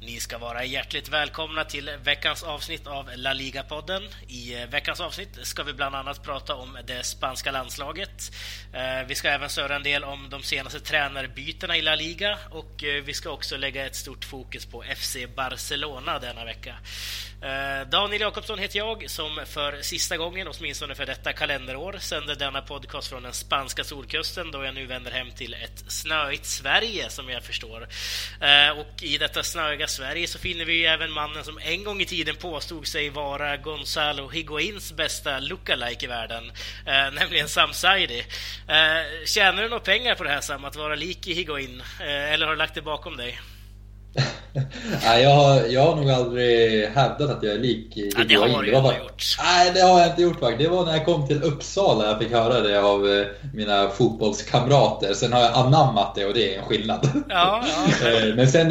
Ni ska vara hjärtligt välkomna till veckans avsnitt av La Liga-podden. I veckans avsnitt ska vi bland annat prata om det spanska landslaget. Vi ska även söra en del om de senaste tränarbytena i La Liga. Och vi ska också lägga ett stort fokus på FC Barcelona denna vecka. Daniel Jakobsson heter jag, som för sista gången, åtminstone för detta kalenderår, sänder denna podcast från den spanska solkusten, då jag nu vänder hem till ett snöigt Sverige, som jag förstår. Och i detta snöiga Sverige så finner vi ju även mannen som en gång i tiden påstod sig vara Gonzalo Higuains bästa lookalike i världen, nämligen Sam Saidi. Tjänar du några pengar på det här, Sam, att vara lik i Higuain, eller har du lagt det bakom dig? Nej, jag har nog aldrig hävdat att jag är lik i Higuain. Det har jag inte gjort faktiskt. Det var när jag kom till Uppsala jag fick höra det av mina fotbollskamrater. Sen har jag anammat det och det är en skillnad. Ja. Men sen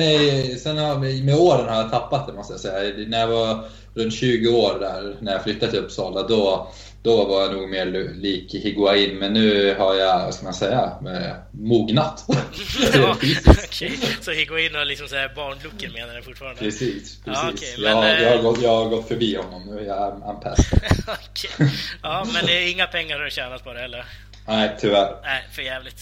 med åren har jag tappat det, måste jag säga. När jag var runt 20 år där, när jag flyttade till Uppsala, då var jag nog mer lik Higuain, men nu har jag, vad ska man säga, mognat. Ja, okay. Så Higuain har liksom så här barnlucken, menar jag fortfarande. Precis. Ja, okay, men jag har gått förbi honom nu, jag är anpassad. Okay. Ja, men det är inga pengar du har tjänat på det heller. Nej, tyvärr. Nej, för jävligt.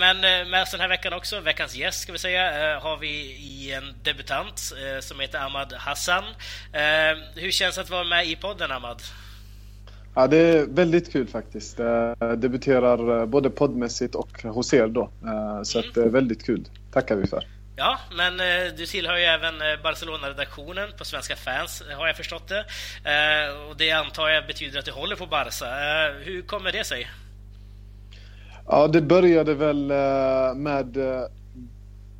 Men med den här veckan också, veckans gäst ska vi säga, har vi i en debutant som heter Ahmad Hassan. Hur känns det att vara med i podden, Ahmad? Ja, det är väldigt kul faktiskt. Jag debuterar både poddmässigt och hos er då. Så att det är väldigt kul. Tackar vi för. Ja, men du tillhör ju även Barcelona-redaktionen på Svenska Fans, har jag förstått det. Och det antar jag betyder att du håller på Barca. Hur kommer det sig? Ja, det började väl med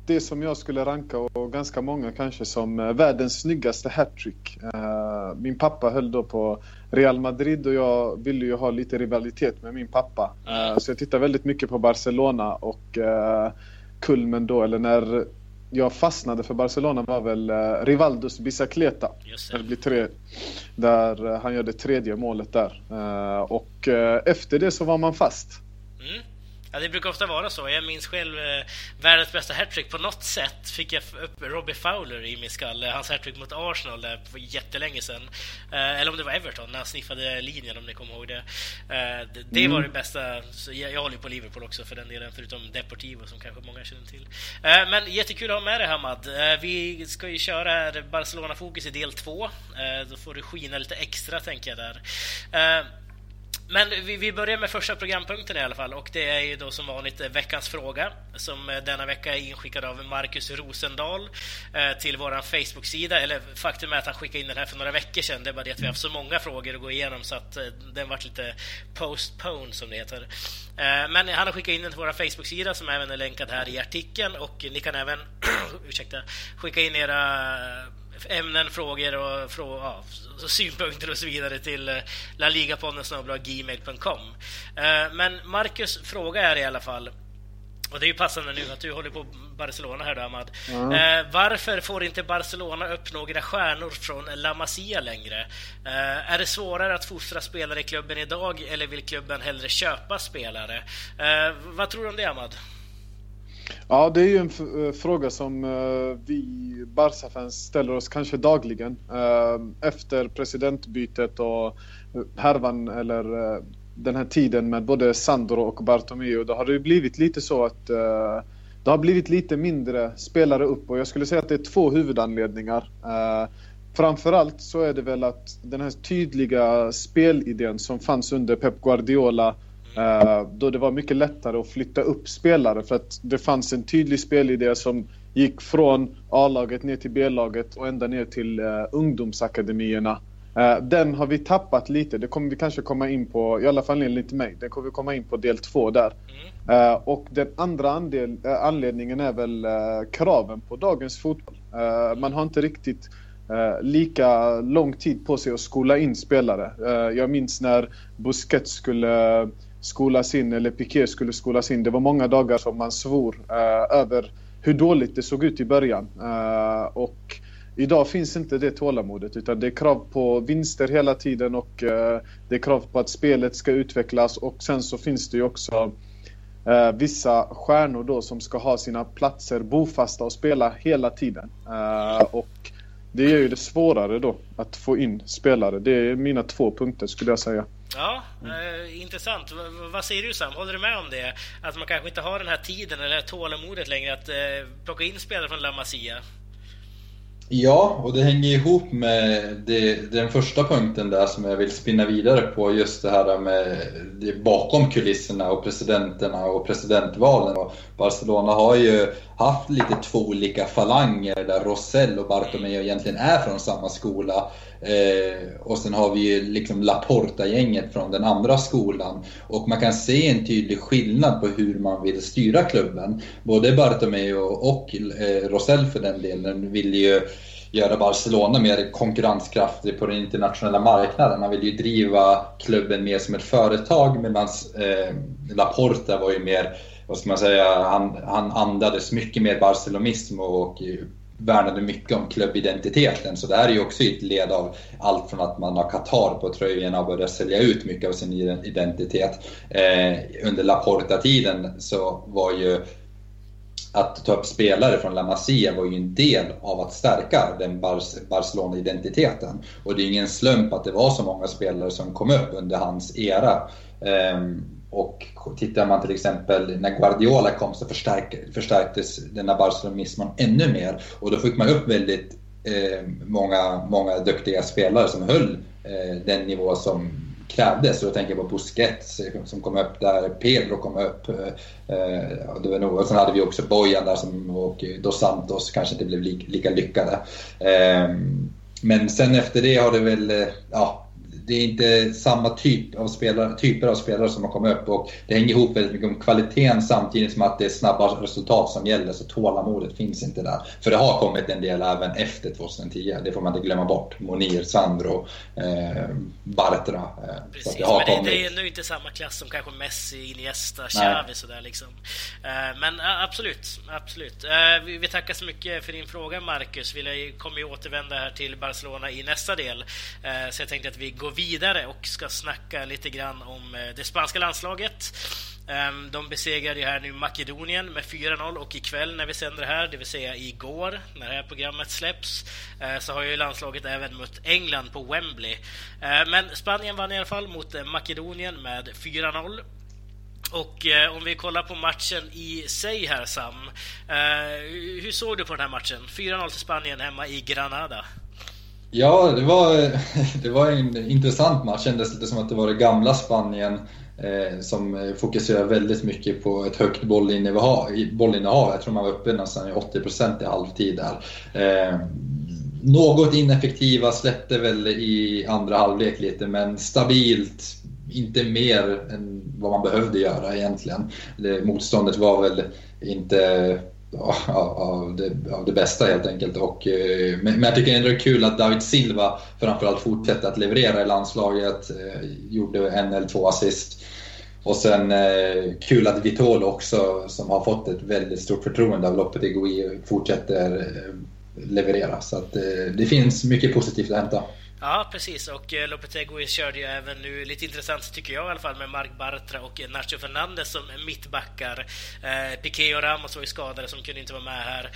det som jag skulle ranka, och ganska många kanske, som världens snyggaste hattrick. Min pappa höll då på Real Madrid och jag ville ju ha lite rivalitet med min pappa. Så jag tittade väldigt mycket på Barcelona, och kulmen då, eller när jag fastnade för Barcelona, var väl Rivaldos bicicleta. Det blir tre, där han gjorde tredje målet där. Och efter det så var man fast. Mm. Ja, det brukar ofta vara så. Jag minns själv världens bästa hattrick på något sätt. Fick jag upp Robbie Fowler i min skalle. Hans hattrick mot Arsenal där för jättelänge sedan. Eller om det var Everton när han sniffade linjen, om ni kommer ihåg det. Det var det bästa. Så jag håller på Liverpool också för den delen, förutom Deportivo som kanske många känner till. Men jättekul att ha med dig, Hamad. Vi ska ju köra Barcelona-fokus i del 2. Då får du skina lite extra, tänker jag där. Men vi börjar med första programpunkten i alla fall, och det är ju då som vanligt veckans fråga, som denna vecka är inskickad av Marcus Rosendal till vår Facebook-sida. Eller faktum är att han skickade in den här för några veckor sedan. Det är bara det att vi har haft så många frågor att gå igenom, så att den varit lite postponed, som det heter. Men han har skickat in den till vår Facebook-sida, som även är länkad här i artikeln. Och ni kan även skicka in era ämnen, frågor och synpunkter och så vidare till laligapodden@gmail.com. Men Marcus fråga är i alla fall, och det är ju passande nu att du håller på Barcelona här då, Ahmad. Varför får inte Barcelona upp några stjärnor från La Masia längre? Är det svårare att fostra spelare i klubben idag, eller vill klubben hellre köpa spelare? Vad tror du om det, Ahmad? Ja, det är ju en fråga som vi Barca-fans ställer oss kanske dagligen. Efter presidentbytet och härvan, eller den här tiden med både Sandro och Bartomeu, då har det blivit lite så att det har blivit lite mindre spelare upp. Och jag skulle säga att det är två huvudanledningar. Framförallt så är det väl att den här tydliga spelidén som fanns under Pep Guardiola, då det var mycket lättare att flytta upp spelare, för att det fanns en tydlig spelidé som gick från A-laget ner till B-laget och ända ner till ungdomsakademierna. Den har vi tappat lite. Det kommer vi kanske komma in på, i alla fall enligt mig. Den kommer vi komma in på del 2 där. Och den andra anledningen är väl kraven på dagens fotboll. Man har inte riktigt lika lång tid på sig att skola in spelare. Jag minns när Busquets skulle skolas in, eller Piqué skulle skolas in. Det var många dagar som man svor över hur dåligt det såg ut i början. Och Idag finns inte det tålamodet, utan det är krav på vinster hela tiden och det är krav på att spelet ska utvecklas. Och sen så finns det ju också vissa stjärnor då som ska ha sina platser bofasta och spela hela tiden. Och det är ju det svårare då att få in spelare. Det är mina två punkter skulle jag säga. Ja, intressant. Vad säger du Sam? Håller du med om det? Att man kanske inte har den här tiden eller det här tålamodet längre att plocka in spelare från La Masia? Ja, och det hänger ihop med den första punkten där som jag vill spinna vidare på, just det här med det bakom kulisserna och presidenterna och presidentvalen. Och Barcelona har ju haft lite två olika falanger där Rosell och Bartomeu egentligen är från samma skola. Och sen har vi ju liksom Laporta-gänget från den andra skolan. Och man kan se en tydlig skillnad på hur man vill styra klubben. Både Bartomeu och Rosell för den delen vill ju göra Barcelona mer konkurrenskraftig på den internationella marknaden. Han vill ju driva klubben mer som ett företag, medan Laporta var ju mer, vad ska man säga, han andades mycket mer barcelonism och värnade mycket om klubbidentiteten. Så det här är ju också ett led av allt från att man har Qatar på tröjorna och börjar sälja ut mycket av sin identitet. Under Laporta-tiden så var ju att ta upp spelare från La Masia var ju en del av att stärka den Barcelona-identiteten. Och det är ingen slump att det var så många spelare som kom upp under hans era. Och tittar man till exempel när Guardiola kom så förstärktes den här barcelonismen ännu mer. Och då fick man upp väldigt många duktiga spelare som höll den nivå som krävdes. Så jag tänker på Busquets som kom upp där, Pedro kom upp. Det var nog, och sen hade vi också Bojan där och Dos Santos kanske inte blev lika lyckade. Men sen efter det har det väl... det är inte samma typer av spelare som har kommit upp, och det hänger ihop väldigt mycket om kvaliteten samtidigt som att det är snabba resultat som gäller, så tålamodet finns inte där. För det har kommit en del även efter 2010, det får man inte glömma bort. Monir, Sandro, Bartra. Precis, det har men det är nu inte samma klass som kanske Messi, Iniesta, Xavi sådär liksom. Men absolut. Vi tackar så mycket för din fråga Marcus. Vi kommer ju återvända här till Barcelona i nästa del, så jag tänkte att vi går vidare och ska snacka lite grann om det spanska landslaget. De besegrade ju här nu Makedonien med 4-0, och ikväll när vi sänder det här, det vill säga igår när det här programmet släpps, så har ju landslaget även mött England på Wembley. Men Spanien vann i alla fall mot Makedonien med 4-0. Och om vi kollar på matchen i sig här Sam, hur såg du på den här matchen? 4-0 till Spanien hemma i Granada. Ja, det var en intressant match. Det kändes lite som att det var det gamla Spanien som fokuserar väldigt mycket på ett högt bollinnehav. Jag tror man var uppe nästan i 80% i halvtid där. Något ineffektiva, släppte väl i andra halvlek lite, men stabilt, inte mer än vad man behövde göra egentligen. Motståndet var väl inte... Av det bästa helt enkelt, och men jag tycker ändå det är kul att David Silva framförallt fortsätter att leverera i landslaget, gjorde en eller två assist. Och sen kul att Vitolo också, som har fått ett väldigt stort förtroende av Lopetegui, fortsätter leverera, så att det finns mycket positivt att hämta. Ja, precis. Och Lopetegui körde ju även nu, lite intressant tycker jag i alla fall, med Marc Bartra och Nacho Fernandes som mittbackar. Piqué och Ramos var ju skadade som kunde inte vara med här.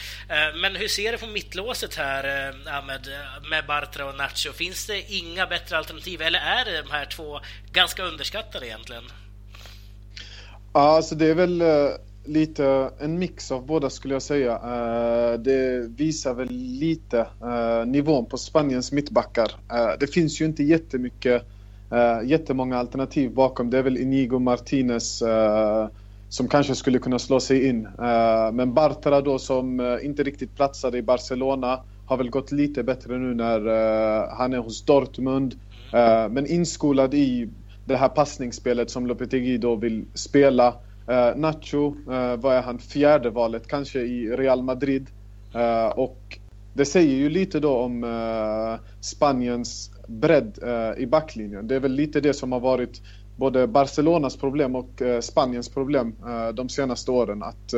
Men hur ser det på mittlåset här, Ahmed, med Bartra och Nacho? Finns det inga bättre alternativ, eller är det de här två ganska underskattade egentligen? Ja, alltså det är väl... lite en mix av båda skulle jag säga. Det visar väl lite nivån på Spaniens mittbackar. Det finns ju inte jättemånga alternativ bakom. Det är väl Inigo Martinez som kanske skulle kunna slå sig in. Men Bartra då, som inte riktigt platsade i Barcelona, har väl gått lite bättre nu när han är hos Dortmund. Men inskolad i det här passningsspelet som Lopetegui då vill spela. Nacho var han fjärde valet kanske i Real Madrid, och det säger ju lite då om Spaniens bredd i backlinjen. Det är väl lite det som har varit både Barcelonas problem och Spaniens problem de senaste åren, att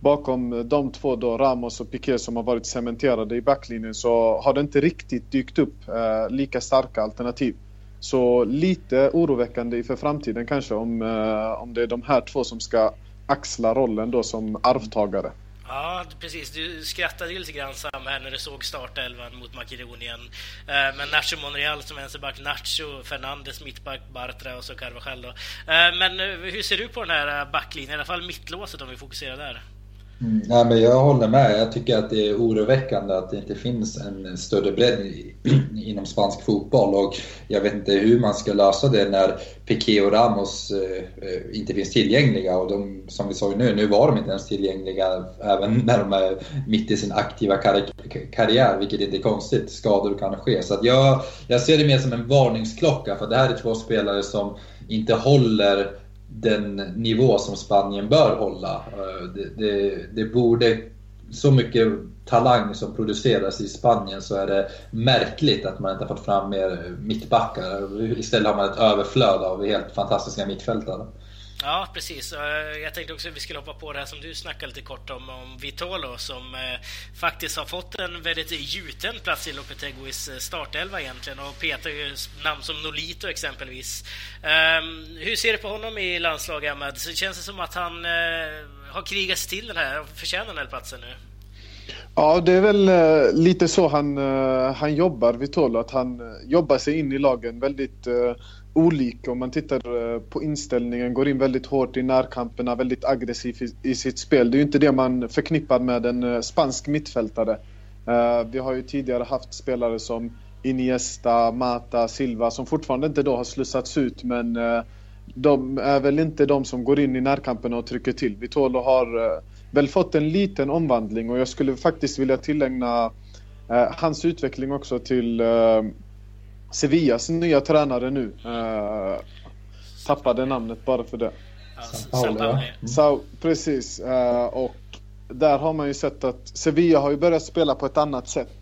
bakom de två då, Ramos och Piqué, som har varit cementerade i backlinjen, så har det inte riktigt dykt upp lika starka alternativ. Så lite oroväckande för framtiden kanske om det är de här två som ska axla rollen då som arvtagare. Ja, precis. Du skrattade ju lite grann Sam här när du såg startelvan mot Makedonien. Men Nacho Monreal som vänsterback, Nacho Fernandes mittback, Bartra och så Carvajal då. Men hur ser du på den här backlinjen, i alla fall mittlåset om vi fokuserar där? Nej, men jag håller med. Jag tycker att det är oroväckande att det inte finns en större bredd inom spansk fotboll, och jag vet inte hur man ska lösa det när Piqué och Ramos inte finns tillgängliga, och de, som vi såg nu var de inte ens tillgängliga även när de är mitt i sin aktiva karriär, vilket inte är konstigt. Skador kan ske, så att jag ser det mer som en varningsklocka, för det här är två spelare som inte håller den nivå som Spanien bör hålla. Det borde, så mycket talang som produceras i Spanien, så är det märkligt att man inte har fått fram mer mittbackar. Istället har man ett överflöd av helt fantastiska mittfältare. Ja, precis. Jag tänkte också att vi skulle hoppa på det här som du snackade lite kort om Vitolo, som faktiskt har fått en väldigt gjuten plats i Lopeteguis startelva egentligen, och petar ju namn som Nolito exempelvis. Hur ser du på honom i landslaget, Ahmed? Så känns det som att han har krigats till den här och förtjänar den här platsen nu? Ja, det är väl lite så han jobbar, Vitolo, att han jobbar sig in i lagen väldigt olika. Om man tittar på inställningen, går in väldigt hårt i närkamperna, väldigt aggressiv i sitt spel. Det är ju inte det man förknippar med en spansk mittfältare. Vi har ju tidigare haft spelare som Iniesta, Mata, Silva, som fortfarande inte då har slussats ut, men de är väl inte de som går in i närkamperna och trycker till. Vitolo har väl fått en liten omvandling, och jag skulle faktiskt vilja tillägna hans utveckling också till Sevillas nya tränare nu. Tappade namnet bara för det. Sao, precis. Och där har man ju sett att Sevilla har ju börjat spela på ett annat sätt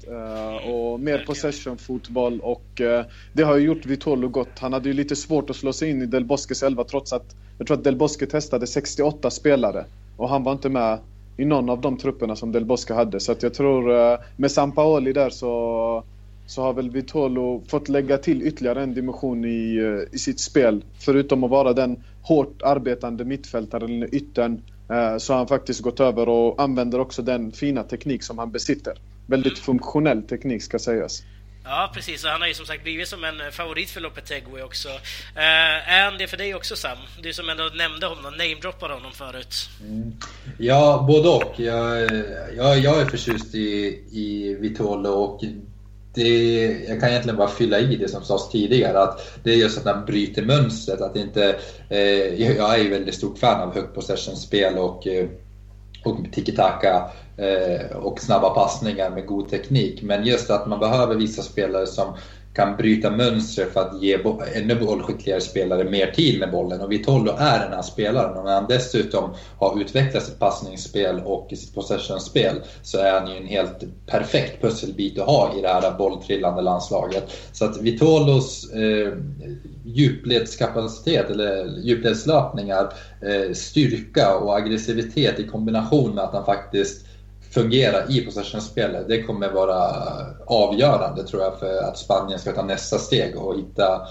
och mer possession-fotboll, och det har ju gjort Vitolo gott. Han hade ju lite svårt att slå sig in i Del Bosques elva, trots att jag tror att Del Bosque testade 68 spelare och han var inte med i någon av de trupperna som Del Bosque hade. Så att jag tror med Sampaoli där så har väl Vitolo fått lägga till ytterligare en dimension i sitt spel. Förutom att vara den hårt arbetande mittfältaren eller yttern, så har han faktiskt gått över och använder också den fina teknik som han besitter. Väldigt funktionell teknik ska sägas. Ja, precis. Och han har ju som sagt blivit som en favorit för Lopetegui också. Är han det för dig också, Sam? Du som ändå nämnde honom, namedroppade honom förut. Ja, både och. Jag är förtjust i Vitolo, och jag kan egentligen bara fylla i det som sades tidigare, att det är just att han bryter mönstret, att inte, jag är ju väldigt stort fan av högt possession-spel och tiki-taka och snabba passningar med god teknik, men just att man behöver vissa spelare som kan bryta mönster för att ge ännu bollskickligare spelare mer tid med bollen. Och Vitolo är den här spelaren, och när han dessutom har utvecklat sitt passningsspel och sitt possessionspel, så är han ju en helt perfekt pusselbit att ha i det här bolltrillande landslaget. Så att Vitolos djupledskapacitet eller djupledslöpningar, styrka och aggressivitet i kombination med att han faktiskt fungera i possession-spelet, det kommer vara avgörande, tror jag, för att Spanien ska ta nästa steg och hitta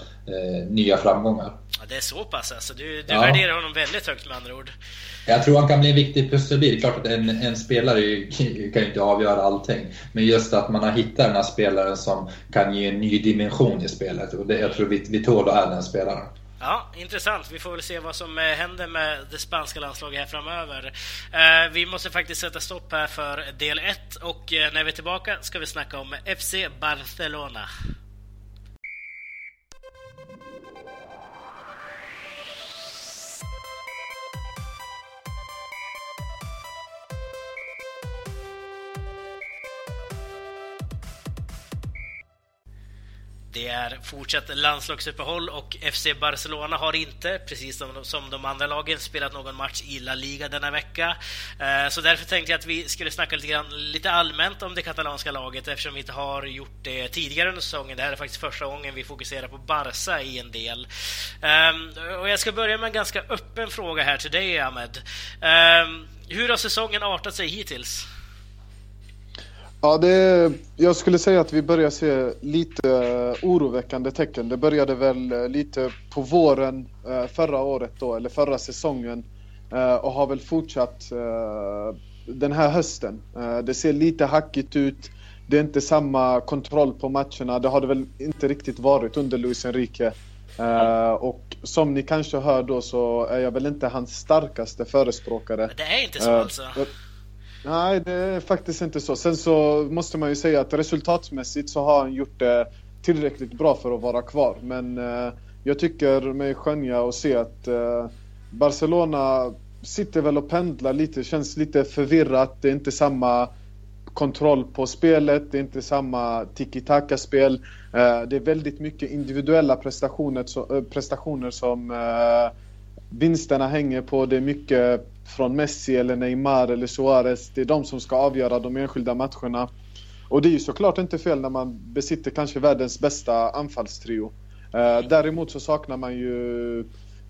nya framgångar. Ja, det är så pass alltså. Du ja, värderar honom väldigt högt med andra ord. Jag tror han kan bli en viktig pusselbit. Klart att en spelare kan ju inte avgöra allting, men just att man har hittat den här spelaren som kan ge en ny dimension i spelet, och jag tror Vitolo är den spelaren. Ja, intressant. Vi får väl se vad som händer med det spanska landslaget här framöver. Vi måste faktiskt sätta stopp här för del 1, och när vi är tillbaka ska vi snacka om FC Barcelona. Det är fortsatt landslagsuppehåll, och FC Barcelona har inte, precis som de andra lagen, spelat någon match i La Liga denna vecka. Så därför tänkte jag att vi skulle snacka lite allmänt om det katalanska laget, eftersom vi inte har gjort det tidigare under säsongen. Det här är faktiskt första gången vi fokuserar på Barca i en del. Och jag ska börja med en ganska öppen fråga här till dig, Ahmed. Hur har säsongen artat sig hittills? Ja, jag skulle säga att vi börjar se lite oroväckande tecken. Det började väl lite på våren förra året då, eller förra säsongen, och har väl fortsatt den här hösten. Det ser lite hackigt ut. Det är inte samma kontroll på matcherna. Det har det väl inte riktigt varit under Luis Enrique. Och som ni kanske hör då, så är jag väl inte hans starkaste förespråkare. Det är inte så alltså. Nej, det är faktiskt inte så. Sen så måste man ju säga att resultatmässigt så har han gjort det tillräckligt bra för att vara kvar. Men jag tycker mig skönja och se att Barcelona sitter väl och pendlar lite. Känns lite förvirrat. Det är inte samma kontroll på spelet. Det är inte samma tiki-taka-spel. Det är väldigt mycket individuella prestationer som vinsterna hänger på. Det är mycket från Messi eller Neymar eller Suarez. Det är de som ska avgöra de enskilda matcherna. Och det är ju såklart inte fel när man besitter kanske världens bästa anfallstrio. Däremot så saknar man ju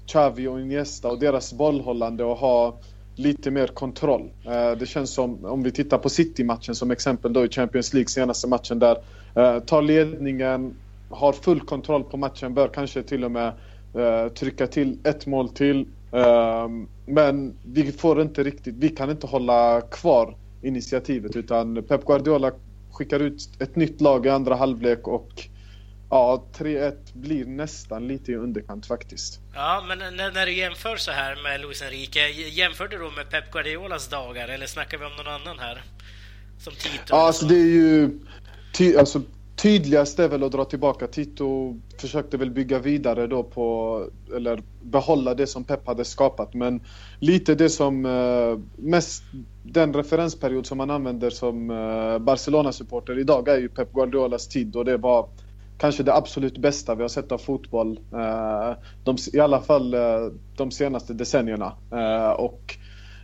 Xavi och Iniesta och deras bollhållande och ha lite mer kontroll. Det känns som, om vi tittar på City-matchen som exempel då i Champions League senaste matchen, där tar ledningen, har full kontroll på matchen, bör kanske till och med trycka till ett mål till. Men vi kan inte hålla kvar initiativet, utan Pep Guardiola skickar ut ett nytt lag i andra halvlek och ja, 3-1 blir nästan lite i underkant faktiskt. Ja, men när du jämför så här med Luis Enrique, jämför du då med Pep Guardiolas dagar, eller snackar vi om någon annan här? Som Tito? Ja, alltså det är ju tydligast är väl att dra tillbaka. Tito försökte väl bygga vidare då på, eller behålla det som Pep hade skapat, men lite det som mest den referensperiod som man använder som Barcelona-supporter idag är ju Pep Guardiolas tid, och det var kanske det absolut bästa vi har sett av fotboll, i alla fall de senaste decennierna. Och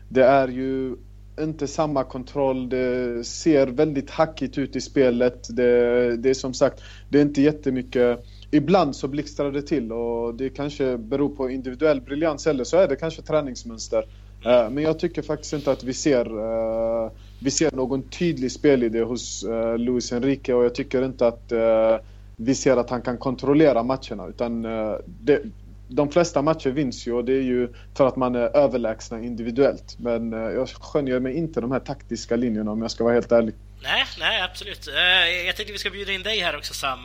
det är ju inte samma kontroll. Det ser väldigt hackigt ut i spelet. Det är som sagt, det är inte jättemycket. Ibland så blixtrar det till, och det kanske beror på individuell briljans, eller så är det kanske träningsmönster. Men jag tycker faktiskt inte att vi ser någon tydlig spelidé hos Luis Enrique, och jag tycker inte att vi ser att han kan kontrollera matcherna, utan de flesta matcher vinns ju, och det är ju för att man är överlägsna individuellt. Men jag skönjer mig inte de här taktiska linjerna, om jag ska vara helt ärlig. Nej, absolut. Jag tänkte vi ska bjuda in dig här också, Sam.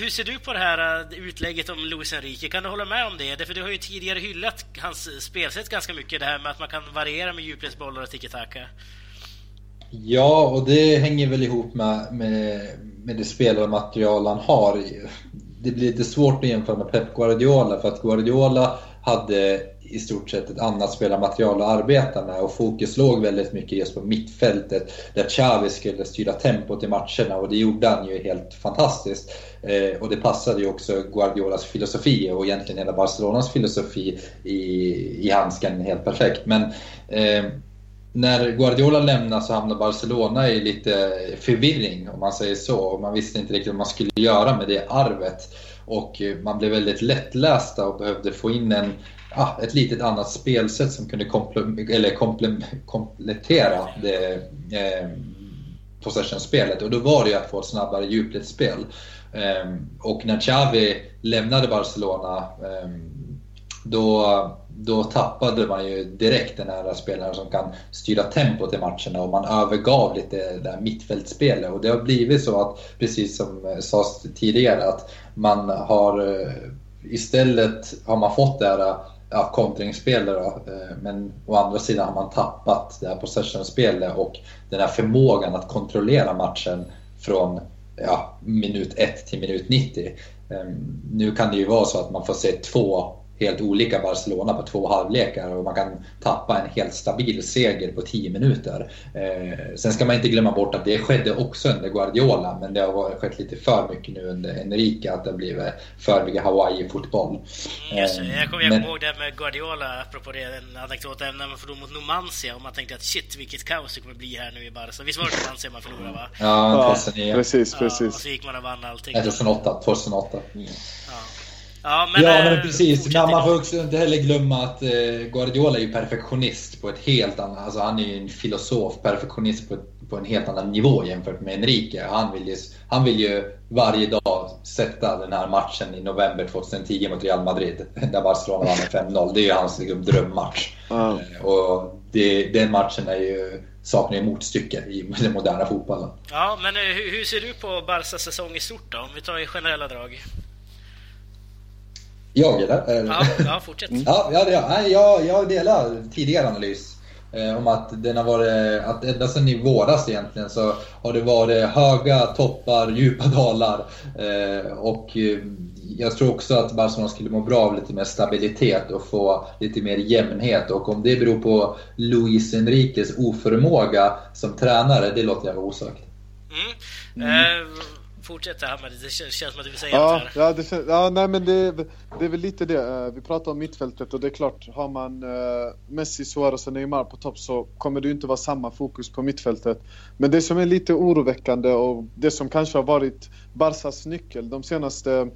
Hur ser du på det här utlägget om Luis Enrique? Kan du hålla med om det? Därför du har ju tidigare hyllat hans spelsätt ganska mycket, det här med att man kan variera med djupledsbollar och tiki-taka. Ja, och det hänger väl ihop med det spelarmaterial han har. Det blir lite svårt att jämföra med Pep Guardiola, för att Guardiola hade i stort sett ett annat spelarmaterial att arbeta med, och fokus låg väldigt mycket just på mittfältet, där Xavi skulle styra tempot i matcherna, och det gjorde han ju helt fantastiskt. Och det passade ju också Guardiolas filosofi, och egentligen hela Barcelonas filosofi i handskan helt perfekt. Men när Guardiola lämnar så hamnar Barcelona i lite förvirring, om man säger så, och man visste inte riktigt vad man skulle göra med det arvet, och man blev väldigt lättlästa och behövde få in ett litet annat spelsätt som kunde komplettera det possession-spelet, och då var det ju att få ett snabbare djupledsspel. Och när Xavi lämnade Barcelona då tappade man ju direkt den här spelaren som kan styra tempot i matcherna, och man övergav lite det här mittfältspelet. Och det har blivit så att, precis som sades tidigare, att man har istället har man fått det här kontringsspelare, men å andra sidan har man tappat det här possession-spelet och den här förmågan att kontrollera matchen från minut 1 till minut 90. Nu kan det ju vara så att man får se två helt olika Barcelona på två halvlekar, och man kan tappa en helt stabil seger på 10 minuter. Sen ska man inte glömma bort att det skedde också under Guardiola, men det har skett lite för mycket nu under Enrique, att det blivit för mycket Hawaii-fotboll. Jag kommer ihåg det med Guardiola, apropå det, en anekdot när man förlorade mot Numancia, och man tänkte att shit, vilket kaos det kommer bli här nu i Barca. Visst var det Numancia man förlorade, va? Ja, 2009. Precis. Ja, och så gick man och vann allting. 2008. Ja men precis. Men man får också inte heller glömma att Guardiola är ju perfektionist på ett helt annat... Alltså han är ju en filosof, perfektionist på en helt annan nivå jämfört med Enrique. Han vill ju varje dag sätta den här matchen i november 2010 mot Real Madrid där Barcelona vann med 5-0. Det är ju hans drömmatch. Mm. Och den matchen är ju... saknar motstycke i den moderna fotbollen. Ja, men hur ser du på Barca säsong i stort då? Om vi tar i generella drag. Jag gillar. Ja, fortsätt. Jag delar tidigare analys om att den har varit, att ända sedan i våras egentligen så har det varit höga toppar, djupa dalar, och jag tror också att Barcelona skulle må bra av lite mer stabilitet och få lite mer jämnhet. Och om det beror på Luis Enriques oförmåga som tränare, det låter jag vara osagt. Fortsätt här, men det känns som att du vill säga något här. Det är väl lite det. Vi pratar om mittfältet och det är klart, har man Messi, Suarez och Neymar på topp så kommer det ju inte vara samma fokus på mittfältet. Men det som är lite oroväckande och det som kanske har varit Barças nyckel de senaste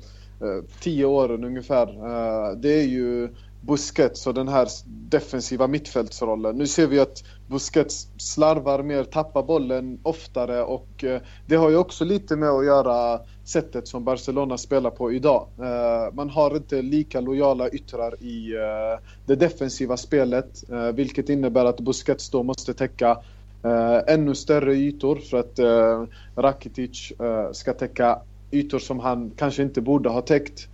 10 åren ungefär, det är ju Busquets och den här defensiva mittfältsrollen. Nu ser vi att Busquets slarvar mer, tappar bollen oftare, och det har ju också lite med att göra sättet som Barcelona spelar på idag. Man har inte lika lojala yttrar i det defensiva spelet, vilket innebär att Busquets då måste täcka ännu större ytor för att Rakitic ska täcka ytor som han kanske inte borde ha täckt.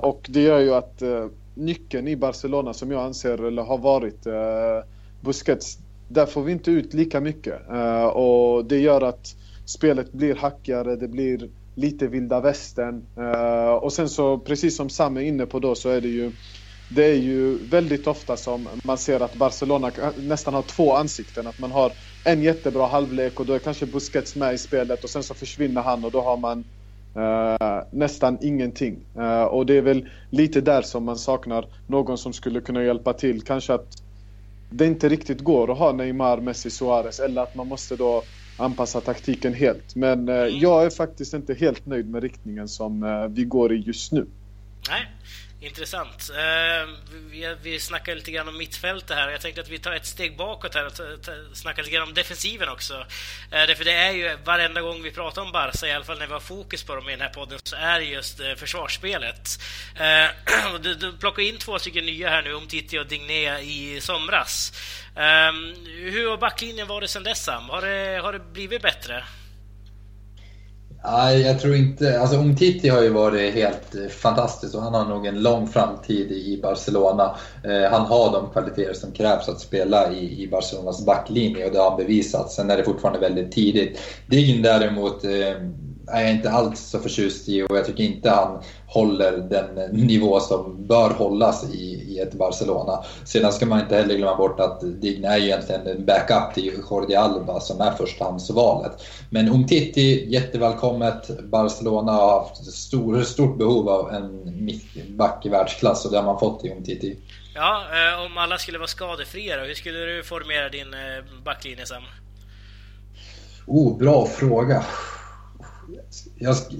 Och det gör ju att nyckeln i Barcelona, som jag anser eller har varit Busquets, där får vi inte ut lika mycket. Och det gör att spelet blir hackigare, det blir lite vilda västern. Och sen så, precis som Sam är inne på då, så är det är ju väldigt ofta som man ser att Barcelona nästan har två ansikten. Att man har en jättebra halvlek och då är kanske Busquets med i spelet och sen så försvinner han och då har man nästan ingenting. Och det är väl lite där som man saknar någon som skulle kunna hjälpa till. Kanske att det inte riktigt går att ha Neymar, Messi, Suarez, eller att man måste då anpassa taktiken helt. Men jag är faktiskt inte helt nöjd med riktningen som vi går i just nu. Nej, intressant. Vi snackar lite grann om mittfältet här. Jag tänkte att vi tar ett steg bakåt här och snackar lite grann om defensiven också. För det är ju varenda gång vi pratar om Barca, i alla fall när vi har fokus på dem i den här podden, så är det just försvarsspelet. Du plockar in 2 stycken nya här nu, Umtiti och Digne i somras. Hur har backlinjen varit sedan dess? Har det blivit bättre? Nej, jag tror inte. Alltså Umtiti har ju varit helt fantastisk och han har nog en lång framtid i Barcelona. Han har de kvaliteter som krävs att spela i Barcelonas backlinje och det har han bevisat. Sen är det fortfarande väldigt tidigt. Digne däremot är jag inte alls så förtjust i, och jag tycker inte han håller den nivå som bör hållas i ett Barcelona. Sedan ska man inte heller glömma bort att Digne är ju egentligen en backup till Jordi Alba som är förstahandsvalet. Men Umtiti, jättevälkommet. Barcelona har haft stort behov av en mittback i världsklass och det har man fått i Umtiti. Ja, om alla skulle vara skadefria då, hur skulle du formera din backlinje sen? Bra fråga.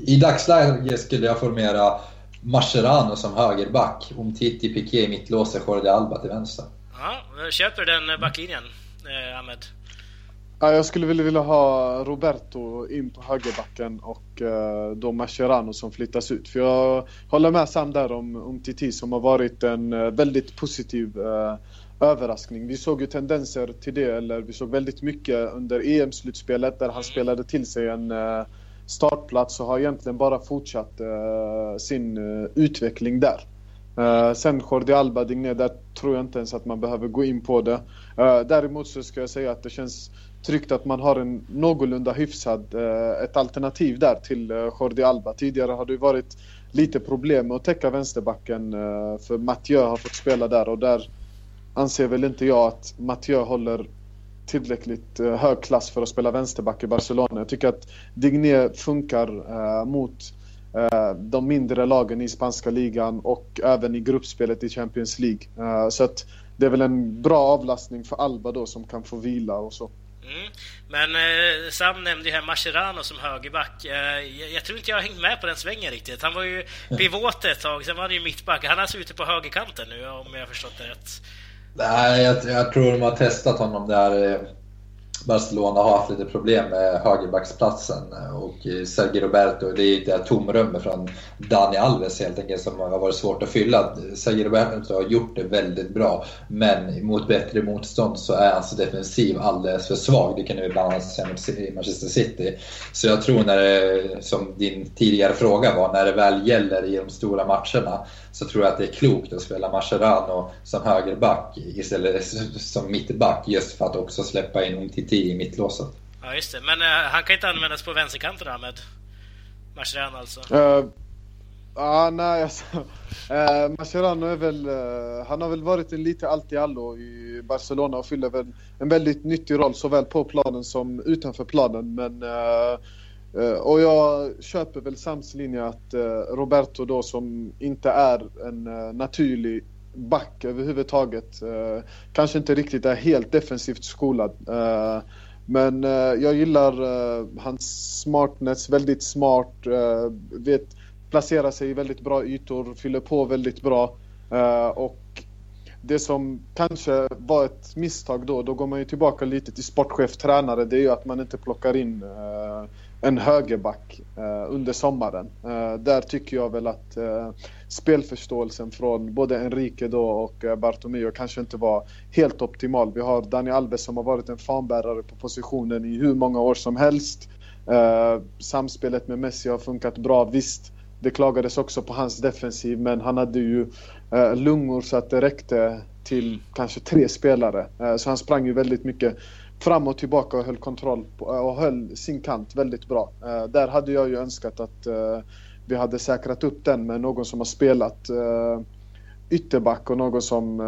I dagsläget skulle jag formera Mascherano som högerback, Umtiti, Piqué i mittlås, Jordi Alba till vänster. Ja, köper den backlinjen, Ahmed? Ja, jag skulle vilja ha Roberto in på högerbacken och då Mascherano som flyttas ut. För jag håller med Sam där om Umtiti som har varit en väldigt positiv överraskning. Vi såg ju tendenser till det, eller vi såg väldigt mycket under EM-slutspelet där han spelade till sig en startplats och har egentligen bara fortsatt sin utveckling där. Sen Jordi Alba, Digne, där tror jag inte ens att man behöver gå in på det. Däremot så ska jag säga att det känns tryggt att man har en någorlunda hyfsad ett alternativ där till Jordi Alba. Tidigare har det varit lite problem med att täcka vänsterbacken för Mathieu har fått spela där, och där anser väl inte jag att Mathieu håller tillräckligt hög klass för att spela vänsterback i Barcelona. Jag tycker att Digne funkar mot de mindre lagen i spanska ligan och även i gruppspelet i Champions League. Så att det är väl en bra avlastning för Alba då, som kan få vila och så. Mm. Men Sam nämnde ju här Mascherano som högerback. Jag tror inte jag har hängt med på den svängen riktigt. Han var ju pivot ett tag, sen var det ju mittback. Han är alltså ute på högerkanten nu, om jag har förstått det rätt. Nej, jag tror de har testat honom där. Barcelona har haft lite problem med högerbacksplatsen och Sergio Roberto. Det är det tomrummet från Dani Alves helt enkelt som har varit svårt att fylla. Sergio Roberto har gjort det väldigt bra, men mot bättre motstånd så är hans defensiv alldeles för svag. Det kan vi bland annat se mot Manchester City. Så jag tror när det, som din tidigare fråga var, när det väl gäller i de stora matcherna, så tror jag att det är klokt att spela Mascherano som högerback istället som mittback, just för att också släppa in Umtiti i mittlåset. Ja, just det. Men han kan inte användas på vänsterkanten där med Mascherano alltså. Nej, alltså. Mascherano är väl... han har väl varit en lite allt-i-allo i Barcelona och fyller väl en väldigt nyttig roll såväl på planen som utanför planen. Men... och jag köper väl Sams linje att Roberto då, som inte är en naturlig back överhuvudtaget, kanske inte riktigt är helt defensivt skolad, men jag gillar hans smartness, väldigt smart, vet placera sig i väldigt bra ytor, fyller på väldigt bra, och det som kanske var ett misstag då går man ju tillbaka lite till sportchef-tränare, det är ju att man inte plockar in en högerback under sommaren. Där tycker jag väl att spelförståelsen från både Enrique då och Bartomeu kanske inte var helt optimal. Vi har Dani Alves som har varit en fanbärare på positionen i hur många år som helst. Samspelet med Messi har funkat bra. Visst, det klagades också på hans defensiv, men han hade ju lungor så att det räckte till kanske 3 spelare. Så han sprang ju väldigt mycket fram och tillbaka och höll kontroll på, och höll sin kant väldigt bra. Där hade jag ju önskat att vi hade säkrat upp den med någon som har spelat ytterback och någon som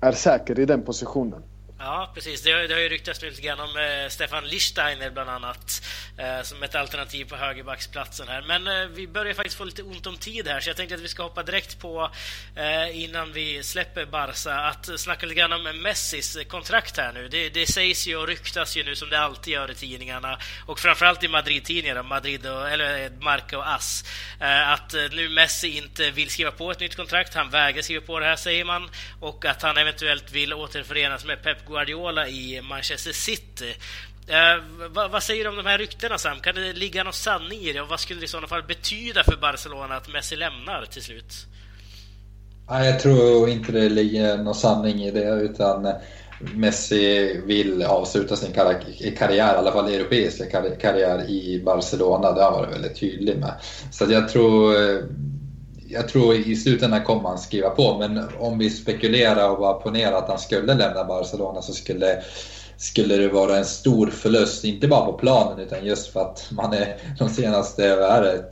är säker i den positionen. Ja, precis. Det har ju ryktats lite grann om Stefan Lichtsteiner bland annat som ett alternativ på högerbacksplatsen här. Men vi börjar faktiskt få lite ont om tid här, så jag tänkte att vi ska hoppa direkt på, innan vi släpper Barca, att snacka lite grann om Messis kontrakt här nu. Det sägs ju och ryktas ju nu, som det alltid gör i tidningarna och framförallt i Madrid-tidningarna, Madrid och, eller Marca och As, att nu Messi inte vill skriva på ett nytt kontrakt. Han vägrar skriva på det här, säger man, och att han eventuellt vill återförenas med Pep Guardiola i Manchester City. Vad säger du om de här ryktena, Sam? Kan det ligga någon sanning i det? Och vad skulle det i sådana fall betyda för Barcelona att Messi lämnar till slut? Nej, jag tror inte det ligger någon sanning i det, utan Messi vill avsluta sin karriär, i alla fall europeiska karriär, i Barcelona. Det har varit väldigt tydlig med. Så att jag tror i slutändan kommer han skriva på, men om vi spekulerar och bara ponera att han skulle lämna Barcelona, så skulle det vara en stor förlust, inte bara på planen, utan just för att man är de senaste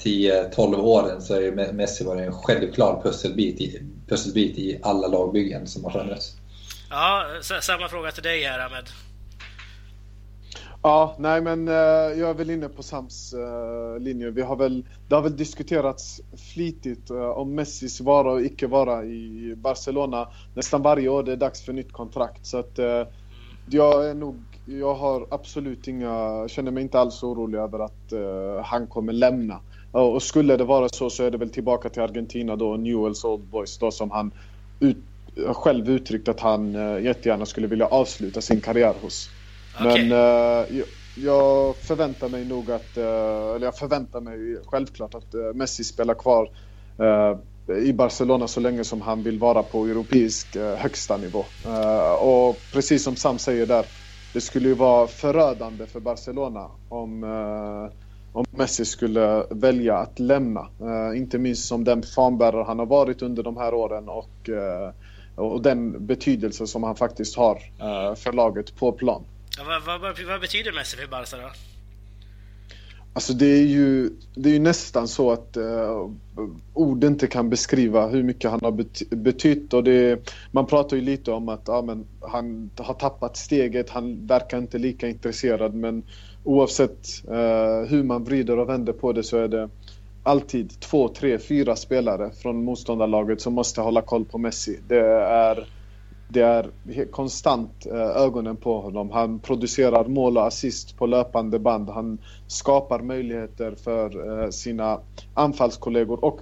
10-12 åren så är Messi varit en självklar pusselbit i alla lagbyggen som har funnits. Ja, samma fråga till dig här, Ahmed. Ja, nej, men jag är väl inne på Sams linje. Det har väl diskuterats flitigt om Messis vara och icke vara i Barcelona nästan varje år. Det är dags för nytt kontrakt. Så att jag har absolut känner mig inte alls orolig över att han kommer lämna. Och skulle det vara så är det väl tillbaka till Argentina då, Newell's Old Boys då, som han själv uttryckt att han jättegärna skulle vilja avsluta sin karriär hos. Men jag förväntar mig nog att, eller jag förväntar mig självklart att Messi spelar kvar i Barcelona så länge som han vill vara på europeisk högsta nivå. Och precis som Sam säger där, det skulle ju vara förödande för Barcelona om Messi skulle välja att lämna. Inte minst som den fanbärare han har varit under de här åren och den betydelse som han faktiskt har för laget på plan. Vad betyder Messi för Barca då? Alltså det är ju nästan så att ord inte kan beskriva hur mycket han har betytt, och man pratar ju lite om att men han har tappat steget, han verkar inte lika intresserad, men oavsett hur man vrider och vänder på det så är det alltid 2, 3, 4 spelare från motståndarlaget som måste hålla koll på Messi. Det är Det är konstant ögonen på honom. Han producerar mål och assist på löpande band. Han skapar möjligheter för sina anfallskollegor och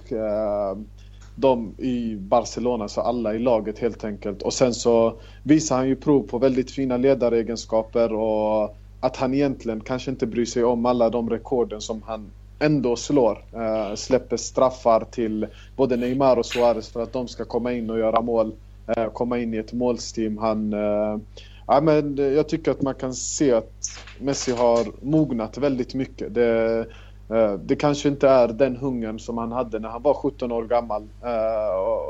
de i Barcelona, så alla i laget helt enkelt. Och sen så visar han ju prov på väldigt fina ledaregenskaper och att han egentligen kanske inte bryr sig om alla de rekorden som han ändå slår. Släpper straffar till både Neymar och Suarez för att de ska komma in och göra mål. Komma in i ett målsteam. Men jag tycker att man kan se att Messi har mognat väldigt mycket. Det kanske inte är den hungern som han hade när han var 17 år gammal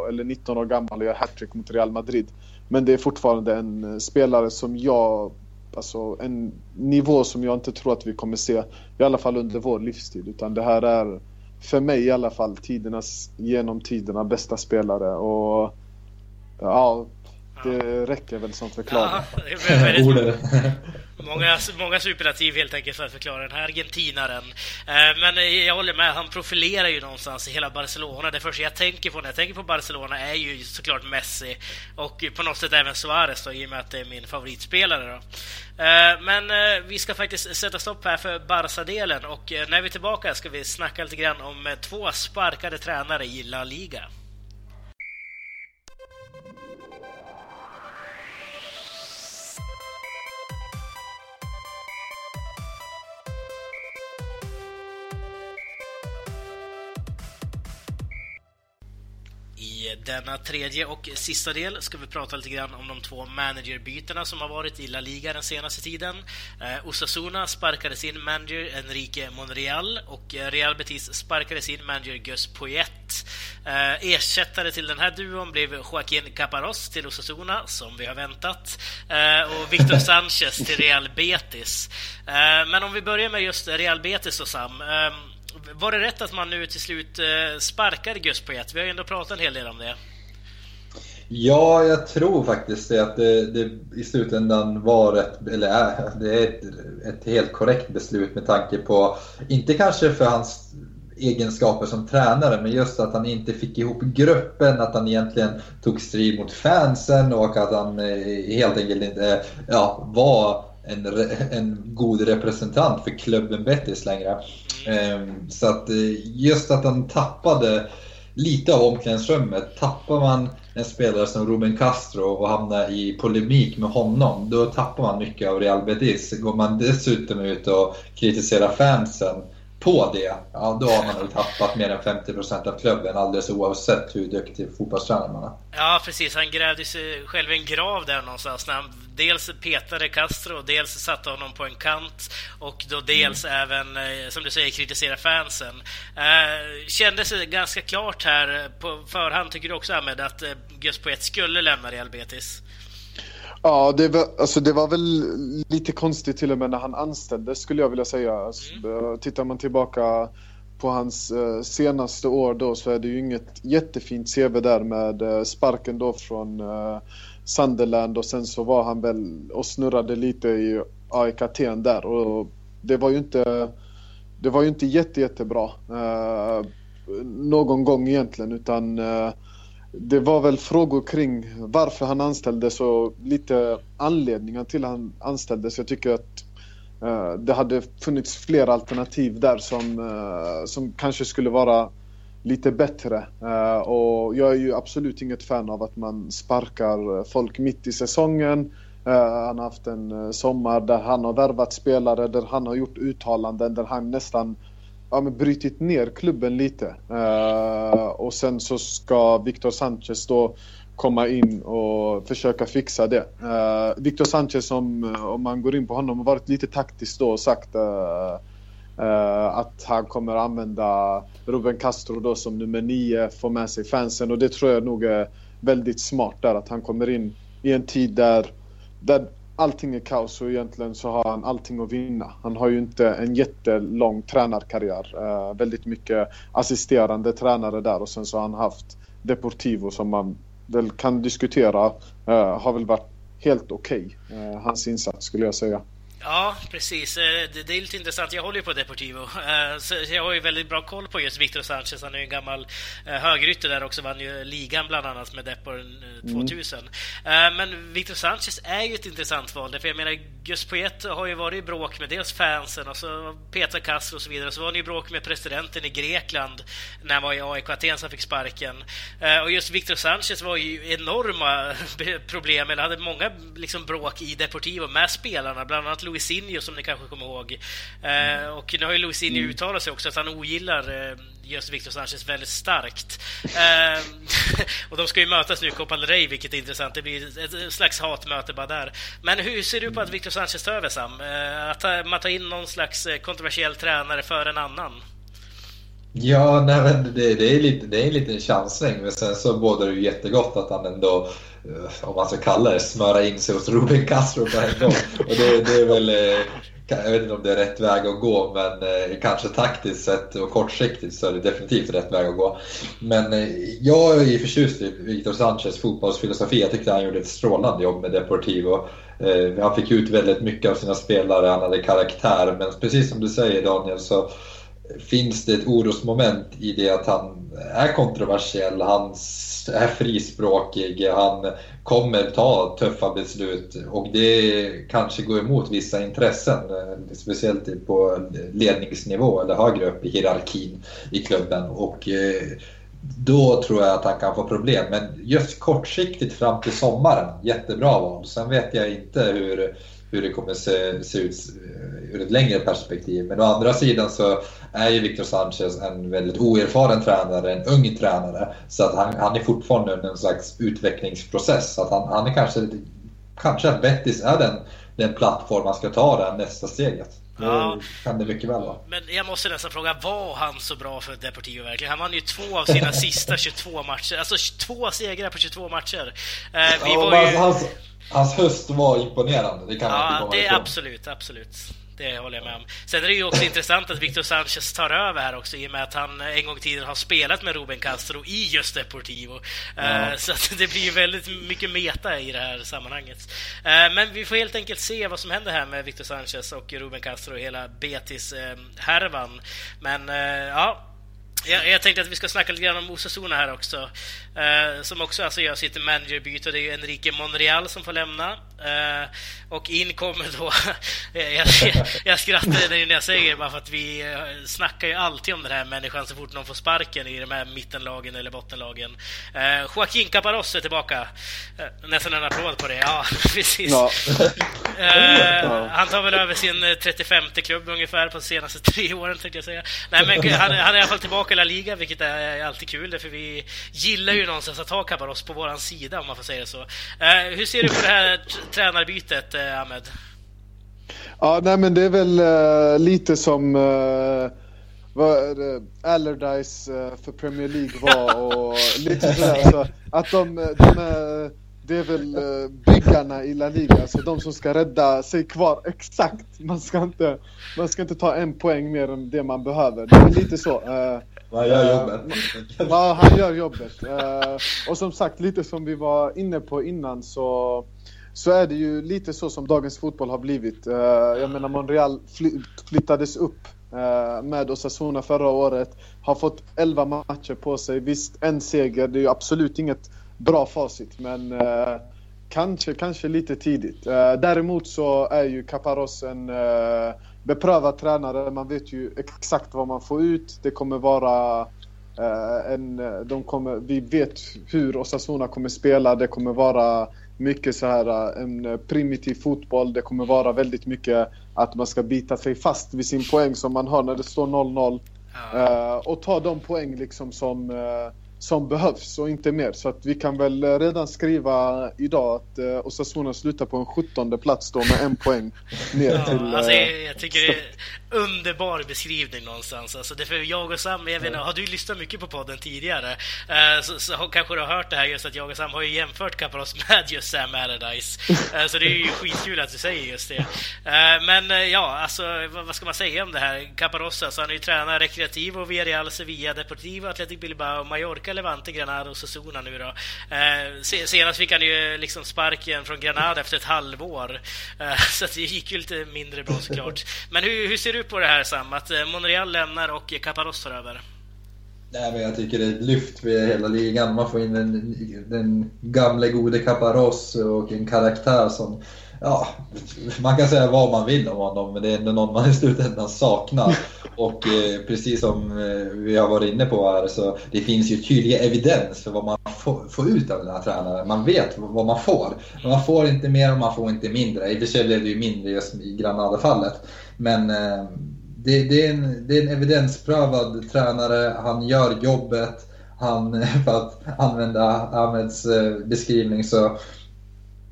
eller 19 år gammal och gör hattrick mot Real Madrid. Men det är fortfarande en spelare som jag, alltså en nivå som jag inte tror att vi kommer se, i alla fall under vår livstid. Utan det här är för mig i alla fall tidernas, genom tiderna bästa spelare. Och ja, det räcker väl som förklaring. Ja, många superlativ helt enkelt för att förklara den här argentinaren. Men jag håller med, han profilerar ju någonstans i hela Barcelona. Det första jag tänker på när jag tänker på Barcelona är ju såklart Messi och på något sätt även Suarez då, i och med att det är min favoritspelare då. Men vi ska faktiskt sätta stopp här för Barca-delen, och när vi är tillbaka ska vi snacka lite grann om två sparkade tränare i La Liga. Denna tredje och sista del ska vi prata lite grann om de två managerbytena som har varit i La Liga den senaste tiden. Osasuna sparkade sin manager Enrique Monreal och Real Betis sparkade sin manager Gus Poyet. Ersättare till den här duon blev Joaquín Caparrós till Osasuna, som vi har väntat, och Víctor Sánchez till Real Betis. Men om vi börjar med just Real Betis och Sam, var det rätt att man nu till slut sparkade Gus Poyet? Vi har ju ändå pratat en hel del om det. Ja, jag tror faktiskt att det i slutändan var rätt, eller det är ett helt korrekt beslut med tanke på, inte kanske för hans egenskaper som tränare, men just att han inte fick ihop gruppen, att han egentligen tog strid mot fansen och att han helt enkelt inte var en god representant för klubben Betis längre. Så att just att han tappade lite av omklädningsrummet. Tappar man en spelare som Ruben Castro och hamnar i polemik med honom, då tappar man mycket av Real Betis. Går man dessutom ut och kritiserar fansen på det, ja, då har man väl tappat mer än 50% av klubben, alldeles oavsett hur duktig fotbollstränare man är. Ja, precis. Han grävde sig själv en grav där någonstans när han dels petade Castro, dels satte honom på en kant och då dels även, som du säger, kritisera fansen. Kändes ganska klart här på förhand, tycker du också, Ahmed, att Gus Poyet skulle lämna Real Betis? Ja, det var väl lite konstigt till och med när han anställdes, skulle jag vilja säga. Tittar man tillbaka på hans senaste år då, så är det ju inget jättefint CV där med sparken då från Sunderland, och sen så var han väl och snurrade lite i AEK Aten där, och det var ju inte jättebra någon gång egentligen, utan det var väl frågor kring varför han anställdes och lite anledningar till han anställdes. Jag tycker att det hade funnits fler alternativ där som kanske skulle vara lite bättre. Och jag är ju absolut inget fan av att man sparkar folk mitt i säsongen. Han har haft en sommar där han har värvat spelare, där han har gjort uttalanden, där han nästan brytit ner klubben lite. Och sen så ska Víctor Sánchez då komma in och försöka fixa det. Víctor Sánchez, som, om man går in på honom, har varit lite taktisk då och sagt att han kommer använda Ruben Castro då som nummer 9, får med sig fansen, och det tror jag nog är väldigt smart där, att han kommer in i en tid där allting är kaos, och egentligen så har han allting att vinna. Han har ju inte en jättelång tränarkarriär, väldigt mycket assisterande tränare där, och sen så har han haft Deportivo som man väl kan diskutera, har väl varit helt okej, hans insats, skulle jag säga. Ja, precis. Det är lite intressant. Jag håller ju på Deportivo. Så jag har ju väldigt bra koll på just Víctor Sánchez. Han är ju en gammal högerytter där också. Vann ju ligan bland annat med Depor 2000. Men Víctor Sánchez är ju ett intressant val. För jag menar, Gus Poyet har ju varit i bråk med dels fansen och så Peter Castro och så vidare. Och så var han ju i bråk med presidenten i Grekland när han var i AIK Aten, så fick sparken. Och just Víctor Sánchez var ju enorma problem. Eller hade många liksom bråk i Deportivo med spelarna. Bland annat Luisinho, som ni kanske kommer ihåg. Och nu har ju Luisinho uttalat sig också att han ogillar just Víctor Sánchez väldigt starkt. Och de ska ju mötas nu i Copa del Rey, vilket är intressant. Det blir ett slags hatmöte bara där. Men hur ser du på att Víctor Sánchez tar över, Sam? Att man tar in någon slags kontroversiell tränare för en annan? Ja, nej, men det är lite en chansning. Men sen så bådar det ju jättegott att han ändå, om man ska kalla det, smöra in sig hos Ruben Castro på en gång. Och det är väl, jag vet inte om det är rätt väg att gå, men kanske taktiskt sett och kortsiktigt så är det definitivt rätt väg att gå. Men jag är förtjust i Víctor Sánchez fotbollsfilosofi. Jag tyckte han gjorde ett strålande jobb med Deportivo. Han fick ut väldigt mycket av sina spelare, han hade karaktär. Men precis som du säger, Daniel, så finns det ett orosmoment i det att han är kontroversiell, han är frispråkig, han kommer ta tuffa beslut och det kanske går emot vissa intressen, speciellt på ledningsnivå eller högre upp i hierarkin i klubben, och då tror jag att han kan få problem. Men just kortsiktigt fram till sommaren, jättebra val. Sen vet jag inte hur det kommer se ut ur ett längre perspektiv. Men å andra sidan så är ju Víctor Sánchez en väldigt oerfaren tränare, en ung tränare. Så att han är fortfarande under en slags utvecklingsprocess. Så att han är kanske att Betis är den plattform man ska ta där nästa steget. Ja, kan det mycket väl vara. Men jag måste nästan fråga, var han så bra för Deportivo verkligen? Han vann ju 2 av sina sista 22 matcher. Alltså 22 segrar på 22 matcher. Hans höst var imponerande, det kan man inte komma ifrån. Absolut. Det håller jag med om. Sen är det ju också intressant att Víctor Sánchez tar över här också, i och med att han en gång i tiden har spelat med Ruben Castro i just Deportivo. Så att det blir ju väldigt mycket meta i det här sammanhanget. Men vi får helt enkelt se vad som händer här med Víctor Sánchez och Ruben Castro och hela Betis härvan. Men ja, jag tänkte att vi ska snacka lite grann om Osasuna här också, som också alltså gör sitt managerbyte. Det är ju Enrique Monreal som får lämna, och in kommer då jag skrattar när jag säger det, bara för att vi snackar ju alltid om den här människan så fort någon får sparken i de här mittenlagen eller bottenlagen. Joaquín Caparrós är tillbaka, nästan en applåd på det. Ja, precis. Han tar väl över sin 35:e klubb ungefär på de senaste 3 åren, tänkte jag säga. Nej, men han är i alla fall tillbaka i La Liga, vilket är alltid kul, därför vi gillar ju någonstans att ha Caparrós på våran sida, om man får säga det så. Hur ser du på det här tränarbytet, Ahmed? Ja, nej, men det är väl lite som Allardyce för Premier League var och lite sådär, så att det är väl byggarna i La Liga, alltså de som ska rädda sig kvar. Exakt, man ska inte ta en poäng mer än det man behöver. Det är lite så. Man gör jobbet. Ja, han gör jobbet. Och som sagt, lite som vi var inne på innan, så är det ju lite så som dagens fotboll har blivit. Jag menar, Monreal flyttades upp med Osasuna förra året, har fått 11 matcher på sig. Visst, en seger, det är ju absolut inget bra facit, men kanske lite tidigt. Däremot så är ju Caparrós en beprövad tränare. Man vet ju exakt vad man får ut. Det kommer vara vi vet hur Osasuna kommer spela. Det kommer vara mycket så här en primitiv fotboll. Det kommer vara väldigt mycket att man ska bita sig fast vid sin poäng som man har när det står 0-0, och ta de poäng liksom som behövs och inte mer. Så att vi kan väl redan skriva idag att Osasuna slutar på en 17:e plats då med en poäng ner till. Alltså jag tycker underbar beskrivning någonstans. Alltså, det är för jag och Sam, jag vet inte, har du lyssnat mycket på podden tidigare, så kanske du har hört det här, just att jag och Sam har ju jämfört Caparrós med just Sam Allardyce. Så det är ju skitkul att du säger just det. Men ja, alltså vad ska man säga om det här? Caparrós, alltså, han är ju tränare Recreativo, Villarreal, Sevilla, Deportivo, Athletic Bilbao, Mallorca, Levante, Granada och Osasuna nu då. Senast fick han ju liksom sparken från Granada efter ett halvår. Så det gick ju lite mindre bra såklart. Men hur ser du på det här, Sam, att Monreal lämnar och Caparrós tar över? Nej, men jag tycker det är ett lyft för hela ligan. Man får in den gamla gode Caparrós och en karaktär som, ja, man kan säga vad man vill om honom, men det är ändå någon man i slutändan saknar. Och precis som vi har varit inne på här, så det finns ju tydlig evidens för vad man får ut av den här tränaren. Man vet vad man får. Man får inte mer och man får inte mindre. I och för sig blev det ju mindre just i Granada-fallet. Men det är en evidensprövad tränare. Han gör jobbet. Han, för att använda Ahmeds beskrivning, så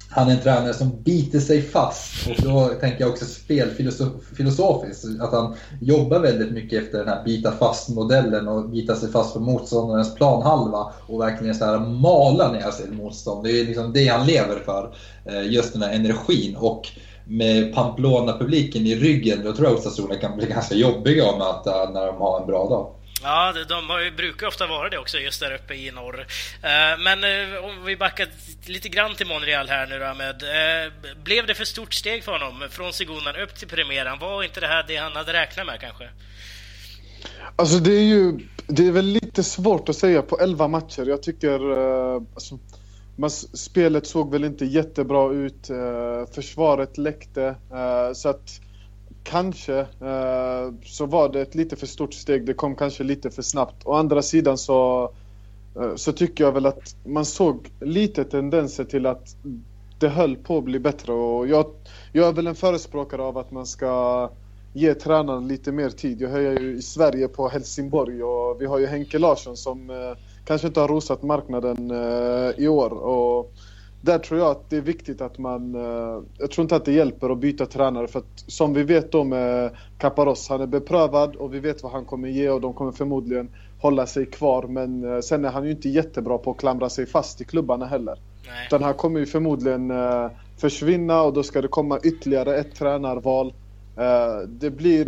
han är en tränare som biter sig fast. Och då tänker jag också spelfilosofiskt, att han jobbar väldigt mycket efter den här bita fast modellen och bita sig fast på motståndarens planhalva och verkligen så här mala ner sig motstånd. Det är liksom det han lever för, just den här energin. Och med Pamplona-publiken i ryggen, då tror jag att Osasuna kan bli ganska jobbiga om att när de har en bra dag. Ja, de brukar ofta vara det också, just där uppe i norr. Men om vi backar lite grann till Monreal här nu då, med blev det för stort steg för honom från Segunan upp till Primeran? Var inte det här det han hade räknat med kanske? Alltså det är väl lite svårt att säga på 11 matcher. Jag tycker alltså, spelet såg väl inte jättebra ut. Försvaret läckte. Så att kanske så var det ett lite för stort steg. Det kom kanske lite för snabbt. Å andra sidan så tycker jag väl att man såg lite tendenser till att det höll på att bli bättre. Och jag är väl en förespråkare av att man ska ge tränaren lite mer tid. Jag höjer ju i Sverige på Helsingborg, och vi har ju Henke Larsson som kanske inte har rosat marknaden i år. Och där tror jag att det är viktigt att jag tror inte att det hjälper att byta tränare, för att som vi vet då med Caparrós, han är beprövad och vi vet vad han kommer ge, och de kommer förmodligen hålla sig kvar. Men sen är han ju inte jättebra på att klamra sig fast i klubbarna heller. Nej. Utan han kommer ju förmodligen försvinna, och då ska det komma ytterligare ett tränarval. Det blir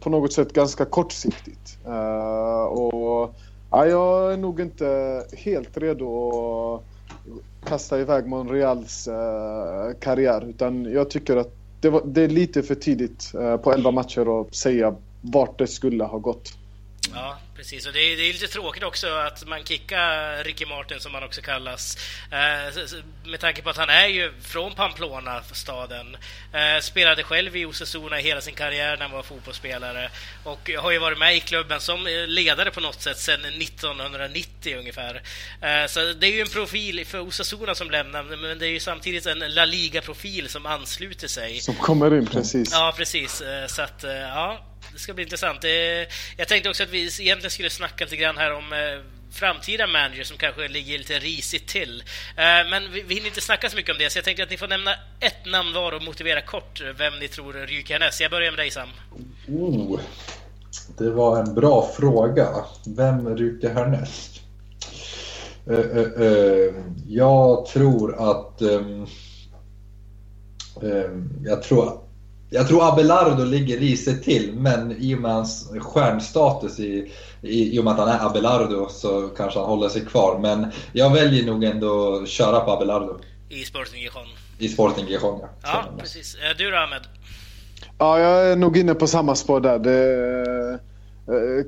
på något sätt ganska kortsiktigt. Och jag är nog inte helt redo att kasta iväg Monreals karriär, utan jag tycker att det är lite för tidigt på 11 matcher att säga vart det skulle ha gått. Ja, precis. Och det är lite tråkigt också att man kickar Ricky Martin, som han också kallas, med tanke på att han är ju från Pamplona, staden. Spelade själv i Osasuna hela sin karriär när han var fotbollsspelare, och har ju varit med i klubben som ledare på något sätt sedan 1990 ungefär. Så det är ju en profil för Osasuna som lämnar, men det är ju samtidigt en La Liga-profil som ansluter sig. Som kommer in, precis. Ja, precis. Så att, ja, det ska bli intressant. Jag tänkte också att vi egentligen skulle snacka lite grann här om framtida manager som kanske ligger lite risigt till. Men vi hinner inte snacka så mycket om det, så jag tänkte att ni får nämna ett namn var och motivera kort vem ni tror ryker härnäst. Jag börjar med dig, Sam. Det var en bra fråga. Vem ryker härnäst? Jag tror Abelardo ligger risigt till, men i och med hans stjärnstatus i och med att han är Abelardo, så kanske han håller sig kvar. Men jag väljer nog ändå att köra på Abelardo. I Sporting Gijon. I Sporting Gijon, ja. Ja, precis. Du då, Ahmed? Ja, jag är nog inne på samma spår där.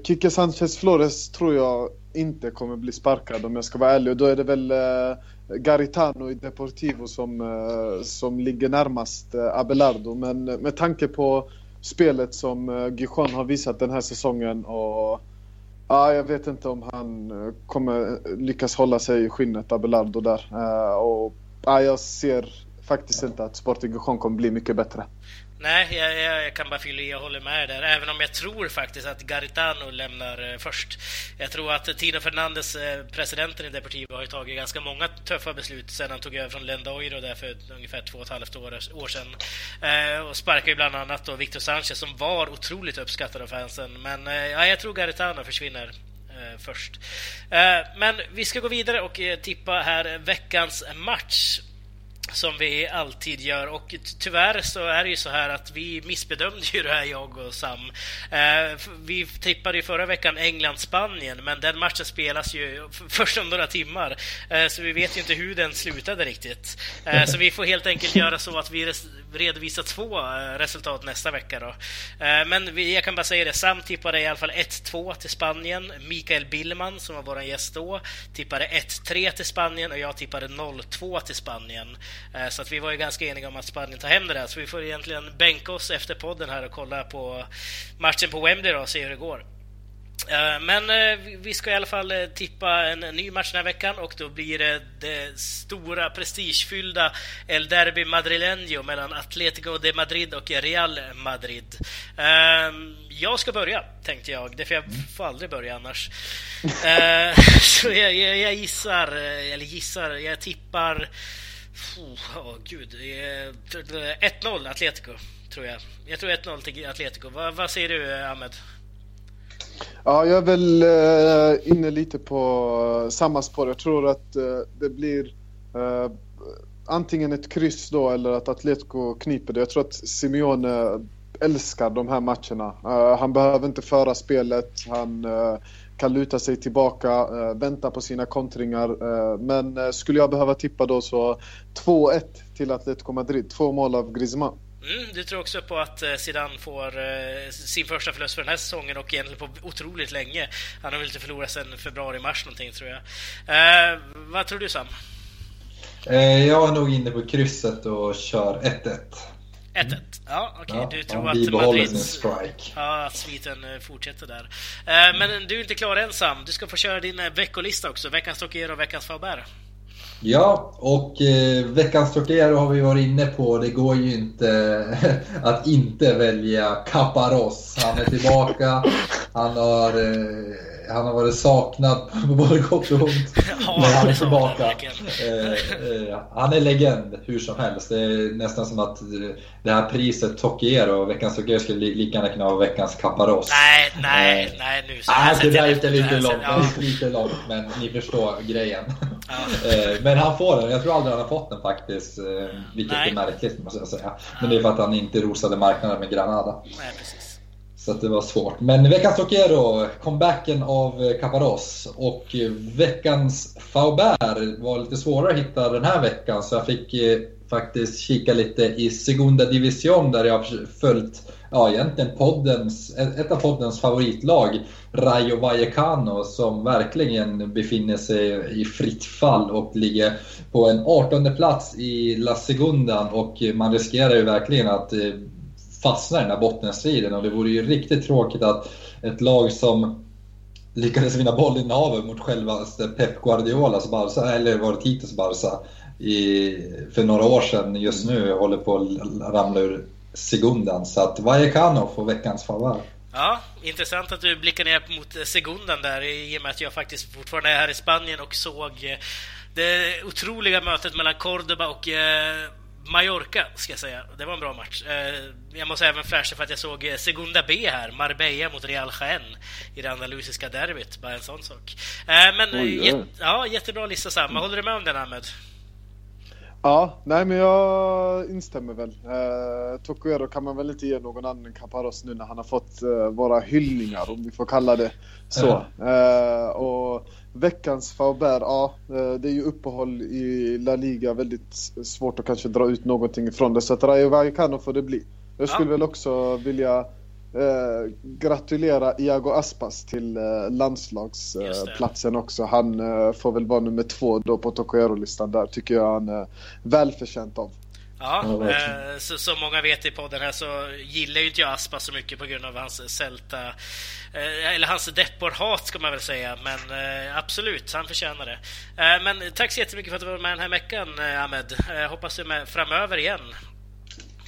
Kike Sanchez Flores tror jag inte kommer bli sparkad, om jag ska vara ärlig. Och då är det väl Garitano i Deportivo som ligger närmast Abelardo. Men med tanke på spelet som Gijon har visat den här säsongen, och jag vet inte om han kommer lyckas hålla sig i skinnet, Abelardo där. Och jag ser faktiskt inte att Sporting Gijon kommer bli mycket bättre. Nej, jag kan bara fylla i, jag håller med där. Även om jag tror faktiskt att Garitano lämnar först. Jag tror att Tino Fernandes, presidenten i Deportivo, har tagit ganska många tuffa beslut sedan han tog över från Lendoiro där för ungefär 2,5 år sedan. Och sparkar ju bland annat då Víctor Sánchez som var otroligt uppskattad av fansen. Men jag tror Garitano försvinner först. Men vi ska gå vidare och tippa här veckans match, som vi alltid gör. Och tyvärr så är det ju så här att vi missbedömde ju det här, jag och Sam. Vi tippade ju förra veckan England-Spanien, men den matchen spelas ju först om några timmar, så vi vet ju inte hur den slutade riktigt. Så vi får helt enkelt göra så att vi redovisar 2 resultat nästa vecka då. Men jag kan bara säga det, Sam tippade i alla fall 1-2 till Spanien. Mikael Billman, som var vår gäst då, tippade 1-3 till Spanien, och jag tippade 0-2 till Spanien. Så att vi var ju ganska eniga om att Spanien tar hem det där. Så vi får egentligen bänka oss efter podden här och kolla på matchen på Wembley då och se hur det går. Men vi ska i alla fall tippa en ny match den här veckan, och då blir det stora prestigefyllda El Derby Madrileño mellan Atlético de Madrid och Real Madrid. Jag ska börja, tänkte jag. Det får jag aldrig börja annars. Så jag gissar, jag tippar 1-0 Atletico, tror jag. Jag tror 1-0 till Atletico. Vad säger du, Ahmed? Ja, jag är väl inne lite på samma spår. Jag tror att det blir antingen ett kryss då, eller att Atletico kniper det. Jag tror att Simeone älskar de här matcherna. Han behöver inte föra spelet. Han kan luta sig tillbaka, vänta på sina kontringar. Men skulle jag behöva tippa då, så 2-1 till Atletico Madrid. 2 mål av Griezmann. Du tror också på att Zidane får sin första förlust för den här säsongen, och egentligen på otroligt länge. Han har väl inte förlorat sedan februari-mars någonting, tror jag. Vad tror du, Sam? Jag är nog inne på krysset och kör 1-1. 1-1. Ja, okej. Okay. Du tror att Madrids... Ja, att sviten fortsätter där. Men du är inte klar ensam. Du ska få köra din veckolista också. Veckans Tokero och veckans Faber. Ja, och veckans Tokero har vi varit inne på. Det går ju inte att inte välja Caparrós. Han är tillbaka. Han har varit saknad på både gott och ont. Men han är tillbaka. Han är legend hur som helst. Det är nästan som att det här priset Tokero, veckans Tokero, skulle lika gärna kunna vara veckans Caparrós. Nej, nu så. Det där är lite långt, men ni förstår grejen. Ja. Men han får den. Jag tror aldrig han har fått den faktiskt, vilket är märkligt, måste jag säga. Men det är för att han inte rosade marknaden med Granada. Nej, precis. Så att det var svårt. Men veckans Tokero, comebacken av Caparrós. Och veckans Faubert var lite svårare att hitta den här veckan. Så jag fick faktiskt kika lite i Segunda Division, där jag har följt egentligen ett av poddens favoritlag, Rayo Vallecano, som verkligen befinner sig i fritt fall och ligger på en 18:e plats i La Segunda. Och man riskerar ju verkligen att fastna i den här bottenstriden, och det vore ju riktigt tråkigt att ett lag som lyckades vinna bollinnehavet mot självaste Pep Guardiolas Barca, eller var det Titos Barca för några år sedan, just nu håller på att ramla ur Segundan. Så att Vallecano får veckans favör. Ja, intressant att du blickar ner mot Segundan där, i och med att jag faktiskt fortfarande är här i Spanien och såg det otroliga mötet mellan Cordoba och Mallorca, ska jag säga. Det var en bra match. Jag måste även flasha för att jag såg Segunda B här, Marbella mot Real Jaén i det andalusiska derbyt, bara en sån sak. Men jättebra lista, Sam. Håller du med om den, Ahmed? Ja, nej, men jag instämmer väl. Tokero kan man väl inte ge någon annan än Caparrós nu när han har fått våra hyllningar, om vi får kalla det så. Och veckans Faubert, det är ju uppehåll i La Liga, väldigt svårt att kanske dra ut någonting ifrån det, så att Rayo Vallecano får det bli. Jag skulle väl också vilja gratulera Iago Aspas till landslagsplatsen också. Han får väl vara nummer 2 då på Tokero-listan där, tycker jag han är välförtjänt av. Ja, som många vet i podden här så gillar ju inte jag Aspas så mycket på grund av hans hans depporhat, ska man väl säga. Men absolut, han förtjänar det. Men tack så jättemycket för att du var med den här veckan, Ahmed. Hoppas du är med framöver igen.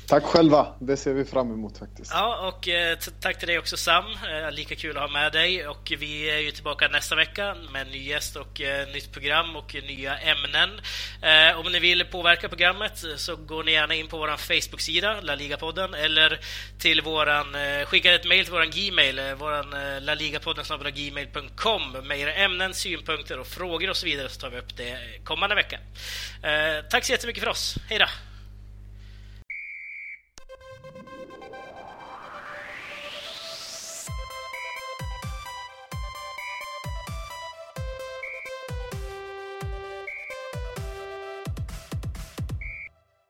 Tack själva, det ser vi fram emot faktiskt. Ja, och tack till dig också Sam, lika kul att ha med dig. Och vi är ju tillbaka nästa vecka med en ny gäst och nytt program och nya ämnen. Om ni vill påverka programmet så går ni gärna in på vår Facebook-sida La Liga-podden, eller till våran, skicka ett mail till våran Gmail, våran laligapodden@gmail.com med era ämnen, synpunkter och frågor och så vidare, så tar vi upp det kommande vecka. Tack så jättemycket för oss, hej då!